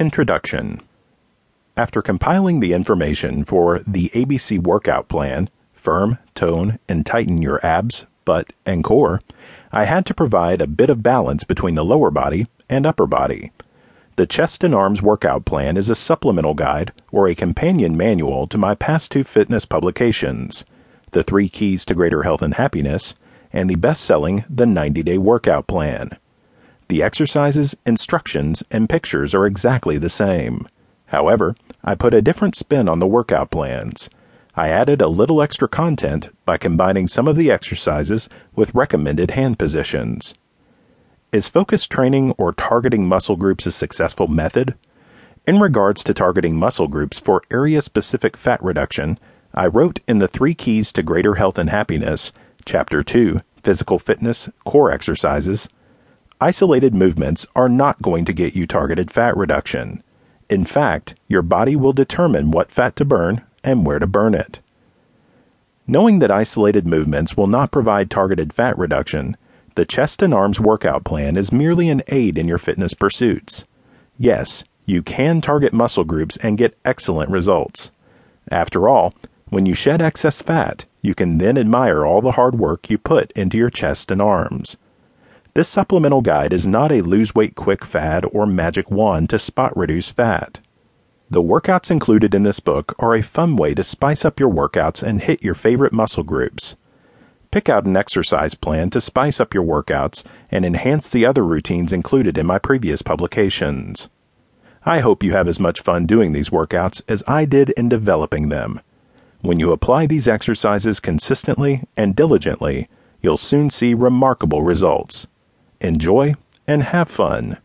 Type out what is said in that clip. Introduction. After compiling the information for the ABC workout plan, firm, tone, and tighten your abs, butt, and core, I had to provide a bit of balance between the lower body and upper body. The chest and arms workout plan is a supplemental guide or a companion manual to my past two fitness publications, The 3 Keys to Greater Health and Happiness, and the best-selling The 90-Day Workout Plan. The exercises, instructions, and pictures are exactly the same. However, I put a different spin on the workout plans. I added a little extra content by combining some of the exercises with recommended hand positions. Is focused training or targeting muscle groups a successful method? In regards to targeting muscle groups for area-specific fat reduction, I wrote in The 3 Keys to Greater Health and Happiness, Chapter 2, Physical Fitness, Core Exercises, isolated movements are not going to get you targeted fat reduction. In fact, your body will determine what fat to burn and where to burn it. Knowing that isolated movements will not provide targeted fat reduction, the chest and arms workout plan is merely an aid in your fitness pursuits. Yes, you can target muscle groups and get excellent results. After all, when you shed excess fat, you can then admire all the hard work you put into your chest and arms. This supplemental guide is not a lose weight quick fad or magic wand to spot reduce fat. The workouts included in this book are a fun way to spice up your workouts and hit your favorite muscle groups. Pick out an exercise plan to spice up your workouts and enhance the other routines included in my previous publications. I hope you have as much fun doing these workouts as I did in developing them. When you apply these exercises consistently and diligently, you'll soon see remarkable results. Enjoy and have fun.